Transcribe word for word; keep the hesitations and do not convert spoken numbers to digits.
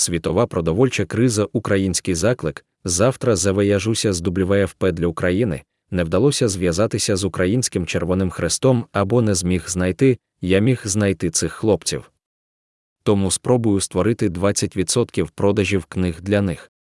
Світова продовольча криза, український заклик, завтра зав'яжуся з дабл ю еф пі для України, не вдалося зв'язатися з Українським Червоним Хрестом або не зміг знайти, я міг знайти цих хлопців. Тому спробую створити двадцять відсотків продажів книг для них.